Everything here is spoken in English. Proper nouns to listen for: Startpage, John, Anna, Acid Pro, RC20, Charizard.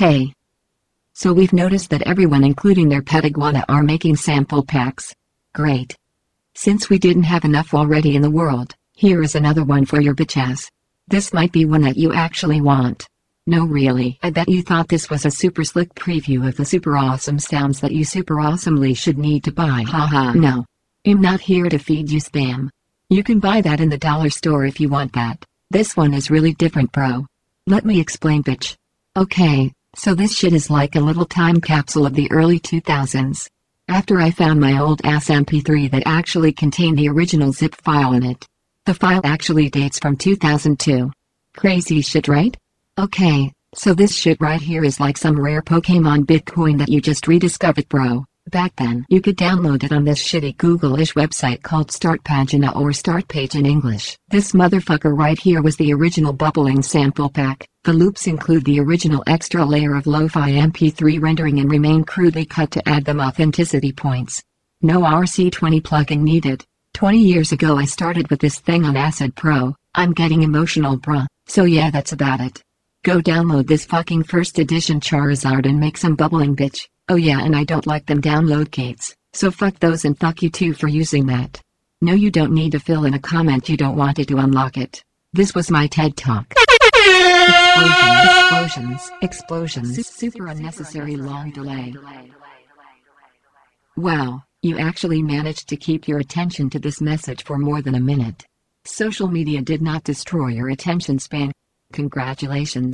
Hey. So we've noticed that everyone including their pet iguana are making sample packs. Great. Since we didn't have enough already in the world, here is another one for your bitch ass. This might be one that you actually want. No really, I bet you thought this was a super slick preview of the super awesome sounds that you super awesomely should need to buy. Haha no. I'm not here to feed you spam. You can buy that in the dollar store if you want that. This one is really different bro. Let me explain bitch. Okay, so this shit is like a little time capsule of the early 2000s. After I found my old ass MP3 that actually contained the original zip file in it. The file actually dates from 2002. Crazy shit right? Okay, so this shit right here is like some rare Pokemon Bitcoin that you just rediscovered bro. Back then you could download it on this shitty Google-ish website called Startpagina or Startpage in English. This motherfucker right here was the original bubbling sample pack. The loops include the original extra layer of lo-fi MP3 rendering and remain crudely cut to add them authenticity points. No RC20 plugin needed. 20 years ago I started with this thing on Acid Pro. I'm getting emotional bruh. So yeah that's about it. Go download this fucking first edition Charizard and make some bubbling bitch. Oh yeah and I don't like them download gates, so fuck those and fuck you too for using that. No you don't need to fill in a comment you don't want it to unlock it. This was my TED Talk. Explosions, super unnecessary long delay. Wow, you actually managed to keep your attention to this message for more than a minute. Social media did not destroy your attention span. Congratulations.